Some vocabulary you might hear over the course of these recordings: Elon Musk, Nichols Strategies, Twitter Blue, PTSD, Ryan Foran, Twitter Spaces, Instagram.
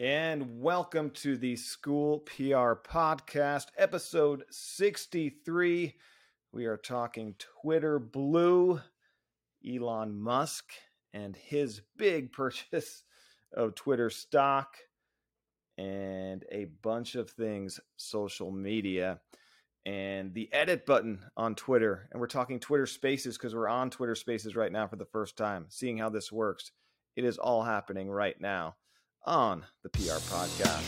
And welcome to the School PR Podcast, episode 63. We are talking Twitter Blue, Elon Musk, and his big purchase of Twitter stock, and a bunch of things, social media, and the edit button on Twitter. And we're talking Twitter Spaces because we're on Twitter Spaces right now for the first time, seeing how this works. It is all happening right now on the PR Podcast.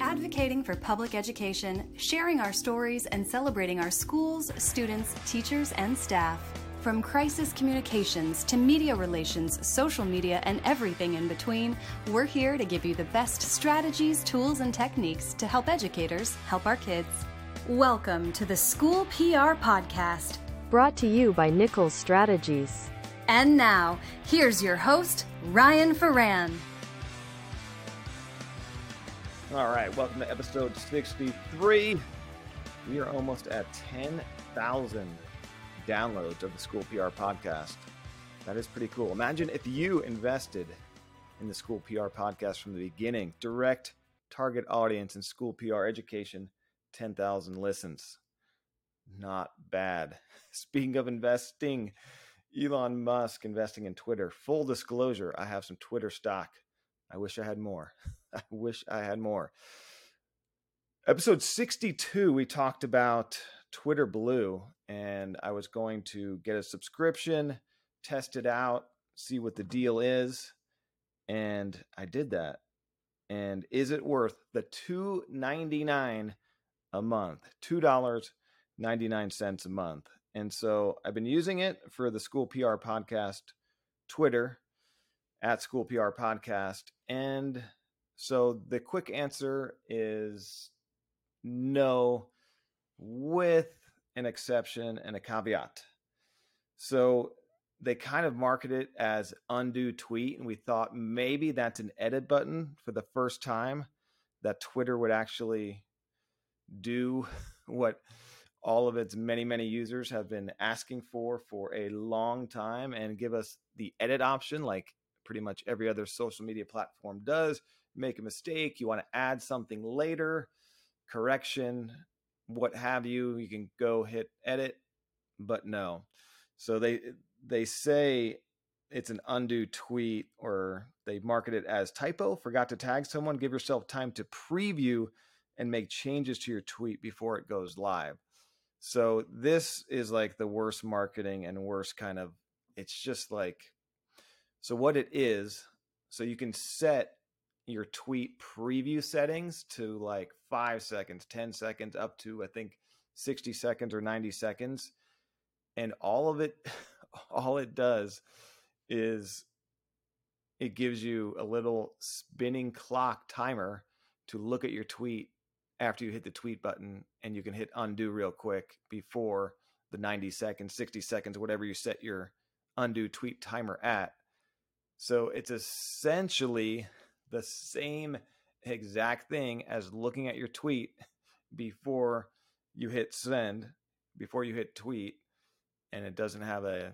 Advocating for public education, sharing our stories, and celebrating our schools, students, teachers, and staff. From crisis communications to media relations, social media, and everything in between, we're here to give you the best strategies, tools, and techniques to help educators help our kids. Welcome to the School PR Podcast, brought to you by Nichols Strategies. And now, here's your host, Ryan Foran. All right, welcome to episode 63. We are almost at 10,000 downloads of the School PR Podcast. That is pretty cool. Imagine if you invested in the School PR Podcast from the beginning. Direct target audience in school PR education, 10,000 listens. Not bad. Speaking of investing, Elon Musk investing in Twitter. Full disclosure, I have some Twitter stock. I wish I had more. Episode 62, we talked about Twitter Blue, and I was going to get a subscription, test it out, see what the deal is, and I did that. And is it worth the $2.99 a month? $2.99 a month. And so I've been using it for the School PR Podcast Twitter, at School PR Podcast. And so the quick answer is no, with an exception and a caveat. So they kind of market it as undo tweet, and we thought maybe that's an edit button for the first time that Twitter would actually do what all of its many, many users have been asking for a long time, and give us the edit option like pretty much every other social media platform does. Make a mistake, you want to add something later, correction, what have you, you can go hit edit, but no. So they say it's an undo tweet, or they market it as typo, forgot to tag someone, give yourself time to preview and make changes to your tweet before it goes live. So this is like the worst marketing and worst kind of, it's just like, so what it is, so you can set your tweet preview settings to like 5 seconds, 10 seconds, up to, I think, 60 seconds or 90 seconds. And all of it, all it does is it gives you a little spinning clock timer to look at your tweet after you hit the tweet button, and you can hit undo real quick before the 90 seconds, 60 seconds, whatever you set your undo tweet timer at. So it's essentially the same exact thing as looking at your tweet before you hit send, before you hit tweet, and it doesn't have the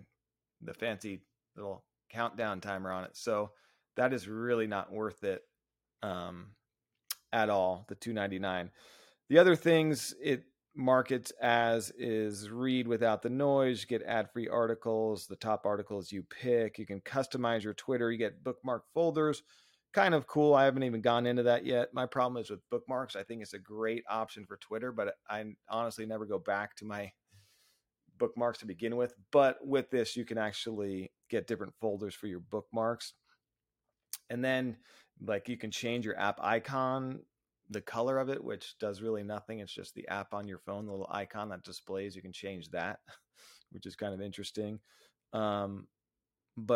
fancy little countdown timer on it. So that is really not worth it. At all, the $2.99. The other things it markets as is read without the noise, get ad-free articles, the top articles you pick, you can customize your Twitter, you get bookmark folders. Kind of cool. I haven't even gone into that yet. My problem is with bookmarks. I think it's a great option for Twitter, but I honestly never go back to my bookmarks to begin with. But with this, you can actually get different folders for your bookmarks. And then like you can change your app icon, the color of it, which does really nothing. It's just the app on your phone, the little icon that displays. You can change that, which is kind of interesting. But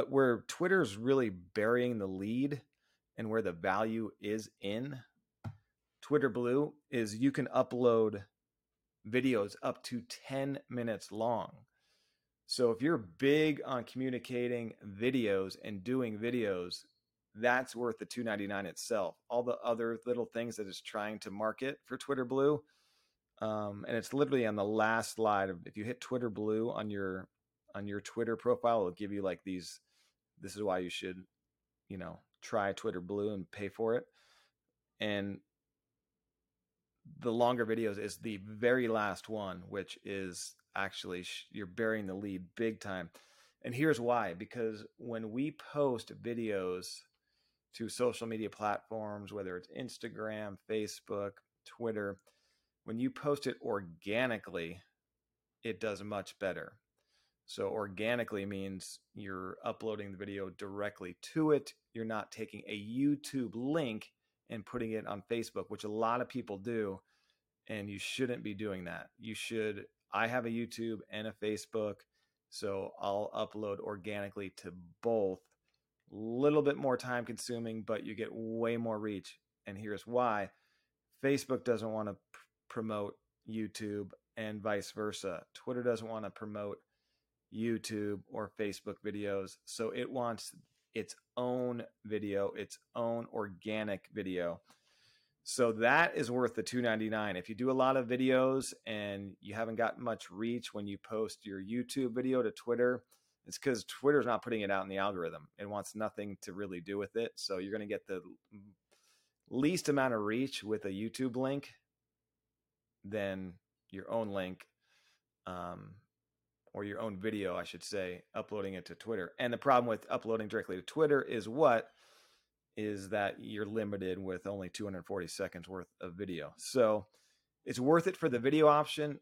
where Twitter's really burying the lead and where the value is in Twitter Blue is you can upload videos up to 10 minutes long. So if you're big on communicating videos and doing videos, that's worth the $2.99 itself. All the other little things that it's trying to market for Twitter Blue. And it's literally on the last slide. If you hit Twitter Blue on your Twitter profile. It'll give you like these, this is why you should, you know, try Twitter Blue and pay for it. And the longer videos is the very last one, which is actually you're burying the lead big time. And here's why, because when we post videos to social media platforms, whether it's Instagram, Facebook, Twitter, when you post it organically, it does much better. So organically means you're uploading the video directly to it. You're not taking a YouTube link and putting it on Facebook, which a lot of people do. And you shouldn't be doing that. You should, I have a YouTube and a Facebook, so I'll upload organically to both. A little bit more time consuming, but you get way more reach. And here's why. Facebook doesn't want to promote YouTube and vice versa. Twitter doesn't want to promote YouTube or Facebook videos. So it wants its own video, its own organic video. So that is worth the $2.99. If you do a lot of videos and you haven't got much reach when you post your YouTube video to Twitter, it's because Twitter's not putting it out in the algorithm. It wants nothing to really do with it. So you're going to get the least amount of reach with a YouTube link than your own link, or your own video, I should say, uploading it to Twitter. And the problem with uploading directly to Twitter is what? Is that you're limited with only 240 seconds worth of video. So it's worth it for the video option.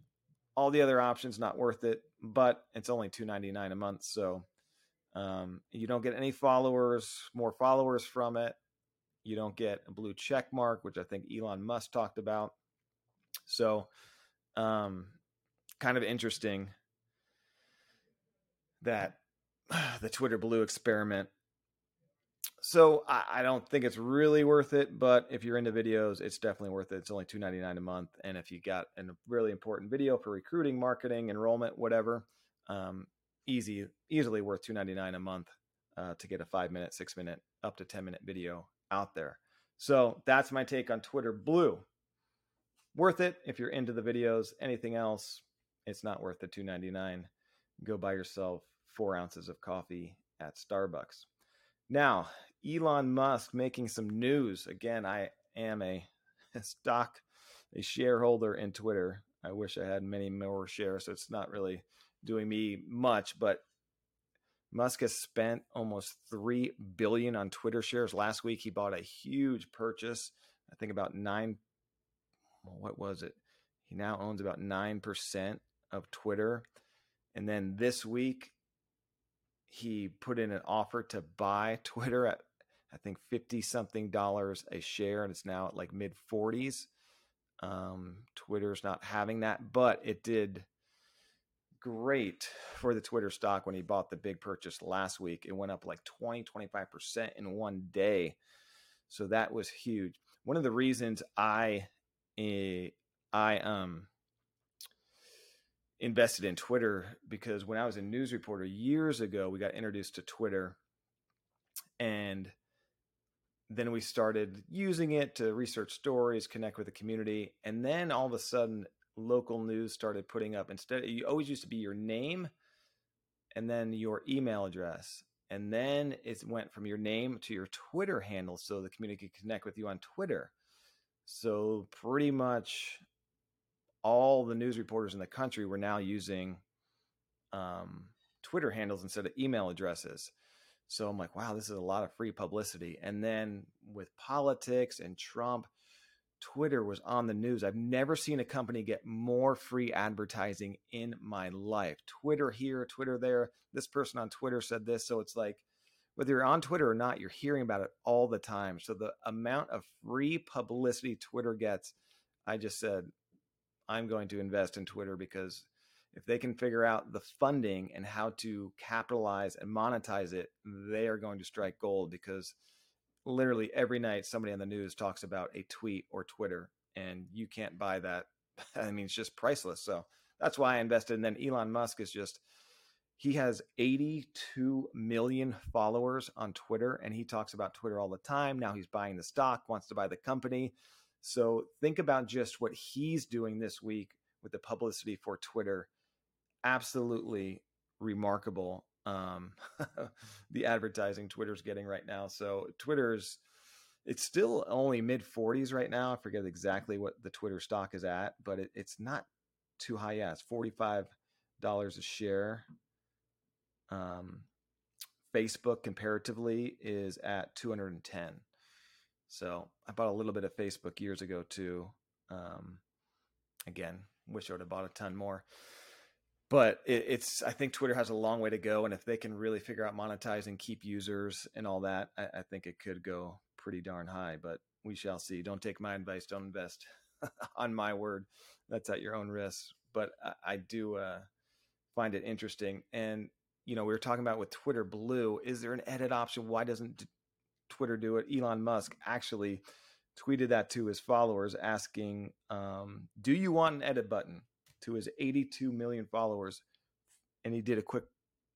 All the other options, not worth it, but it's only $2.99 a month. So you don't get any followers, more followers from it. You don't get a blue check mark, which I think Elon Musk talked about. So kind of interesting that the Twitter Blue experiment. So I don't think it's really worth it, but if you're into videos, it's definitely worth it. It's only $2.99 a month. And if you got a really important video for recruiting, marketing, enrollment, whatever, easily worth $2.99 a month to get a 5-minute, 6-minute, up to 10-minute video out there. So that's my take on Twitter Blue. Worth it if you're into the videos. Anything else, it's not worth the $2.99. Go buy yourself 4 ounces of coffee at Starbucks. Now, Elon Musk making some news. Again, I am a shareholder in Twitter. I wish I had many more shares, so it's not really doing me much, but Musk has spent almost $3 billion on Twitter shares. Last week, he bought a huge purchase. I think about he now owns about 9% of Twitter. And then this week, he put in an offer to buy Twitter at, I think, $50-something a share, and it's now at like mid-40s. Twitter's not having that, but it did great for the Twitter stock when he bought the big purchase last week. It went up like 20-25% in one day. So that was huge. One of the reasons I invested in Twitter, because when I was a news reporter years ago, we got introduced to Twitter, and then we started using it to research stories, connect with the community. And then all of a sudden local news started putting up, instead, you always used to be your name and then your email address. And then it went from your name to your Twitter handle, so the community could connect with you on Twitter. So pretty much all the news reporters in the country were now using Twitter handles instead of email addresses. So I'm like, wow, this is a lot of free publicity. And then with politics and Trump, Twitter was on the news. I've never seen a company get more free advertising in my life. Twitter here, Twitter there. This person on Twitter said this. So it's like, whether you're on Twitter or not, you're hearing about it all the time. So the amount of free publicity Twitter gets, I just said, I'm going to invest in Twitter, because if they can figure out the funding and how to capitalize and monetize it, they are going to strike gold, because literally every night somebody on the news talks about a tweet or Twitter, and you can't buy that. I mean, it's just priceless. So that's why I invested. And then Elon Musk is just, he has 82 million followers on Twitter, and he talks about Twitter all the time. Now he's buying the stock, wants to buy the company. So think about just what he's doing this week with the publicity for Twitter. Absolutely remarkable, the advertising Twitter's getting right now. So Twitter's, it's still only mid 40s right now. I forget exactly what the Twitter stock is at, but it's not too high. Yeah, it's $45 a share. Facebook comparatively is at 210. So I bought a little bit of Facebook years ago too. Again, wish I would have bought a ton more, but it's, I think Twitter has a long way to go. And if they can really figure out monetizing, keep users and all that, I think it could go pretty darn high, but we shall see. Don't take my advice. Don't invest on my word. That's at your own risk. But I do find it interesting. And, you know, we were talking about with Twitter Blue, is there an edit option? Why doesn't Twitter do it? Elon Musk actually tweeted that to his followers asking, do you want an edit button, to his 82 million followers? And he did a quick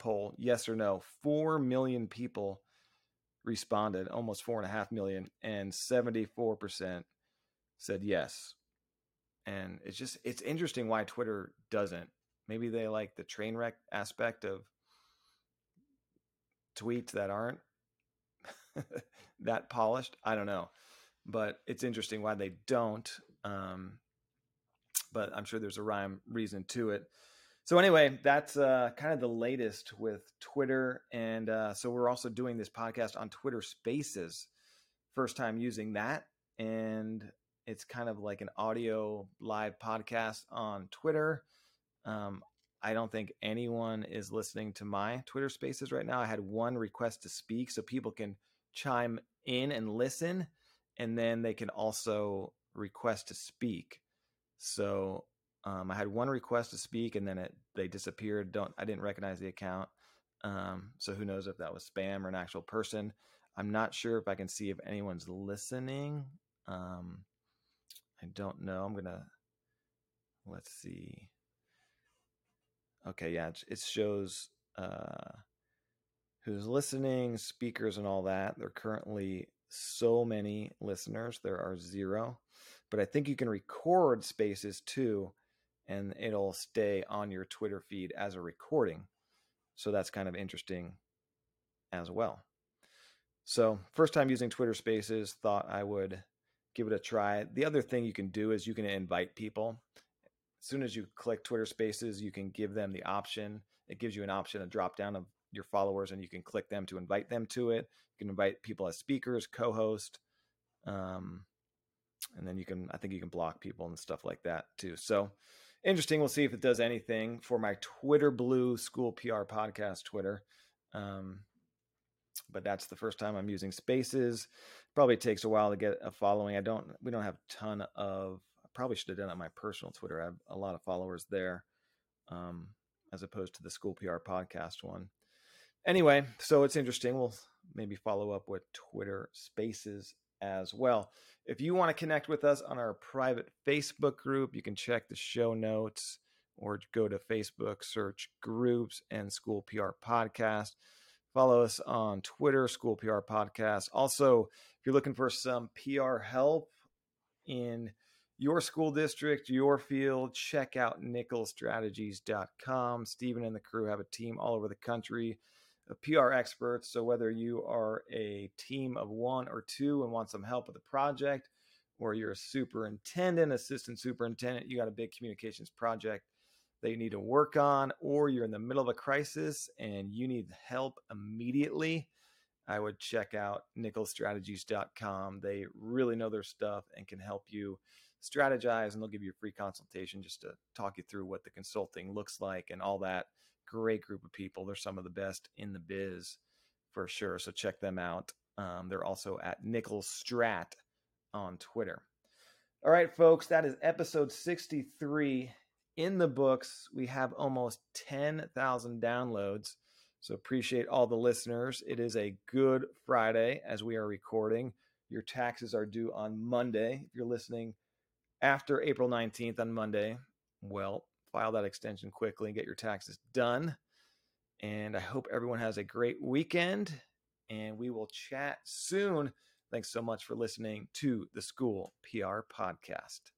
poll, yes or no. 4 million people responded, almost 4.5 million, and 74% said yes. And it's just, it's interesting why Twitter doesn't. Maybe they like the train wreck aspect of tweets that aren't that polished. I don't know, but it's interesting why they don't. But I'm sure there's a rhyme reason to it. So anyway, that's kind of the latest with Twitter. And so we're also doing this podcast on Twitter Spaces. First time using that. And it's kind of like an audio live podcast on Twitter. I don't think anyone is listening to my Twitter Spaces right now. I had one request to speak, so people can chime in and listen, and then they can also request to speak. So I had one request to speak, and then they disappeared. I didn't recognize the account. So who knows if that was spam or an actual person. I'm not sure if I can see if anyone's listening. I don't know. Let's see. Okay, yeah, it shows who's listening, speakers and all that. There are currently so many listeners. There are zero. But I think you can record spaces too, and it'll stay on your Twitter feed as a recording. So that's kind of interesting as well. So first time using Twitter Spaces, thought I would give it a try. The other thing you can do is you can invite people. As soon as you click Twitter Spaces, you can give them the option. It gives you an option, a drop down of your followers, and you can click them to invite them to it. You can invite people as speakers, co-host, and then I think you can block people and stuff like that too. So interesting. We'll see if it does anything for my Twitter Blue School PR podcast Twitter. But that's the first time I'm using Spaces. Probably takes a while to get a following. We don't have a ton of. Probably should have done it on my personal Twitter. I have a lot of followers there, as opposed to the School PR podcast one. Anyway, so it's interesting. We'll maybe follow up with Twitter Spaces as well. If you want to connect with us on our private Facebook group, you can check the show notes or go to Facebook, search groups and School PR podcast. Follow us on Twitter, School PR podcast. Also, if you're looking for some PR help in your school district, your field, check out nicholsstrategies.com. Steven and the crew have a team all over the country of PR experts. So whether you are a team of one or two and want some help with a project, or you're a superintendent, assistant superintendent, you got a big communications project that you need to work on, or you're in the middle of a crisis and you need help immediately, I would check out nicholsstrategies.com. They really know their stuff and can help you strategize, and they'll give you a free consultation just to talk you through what the consulting looks like and all that. Great group of people. They're some of the best in the biz for sure. So check them out. They're also at Nichols Strat on Twitter. All right, folks, that is episode 63 in the books. We have almost 10,000 downloads. So appreciate all the listeners. It is a Good Friday as we are recording. Your taxes are due on Monday. If you're listening after April 19th on Monday, well, file that extension quickly and get your taxes done. And I hope everyone has a great weekend, and we will chat soon. Thanks so much for listening to the School PR Podcast.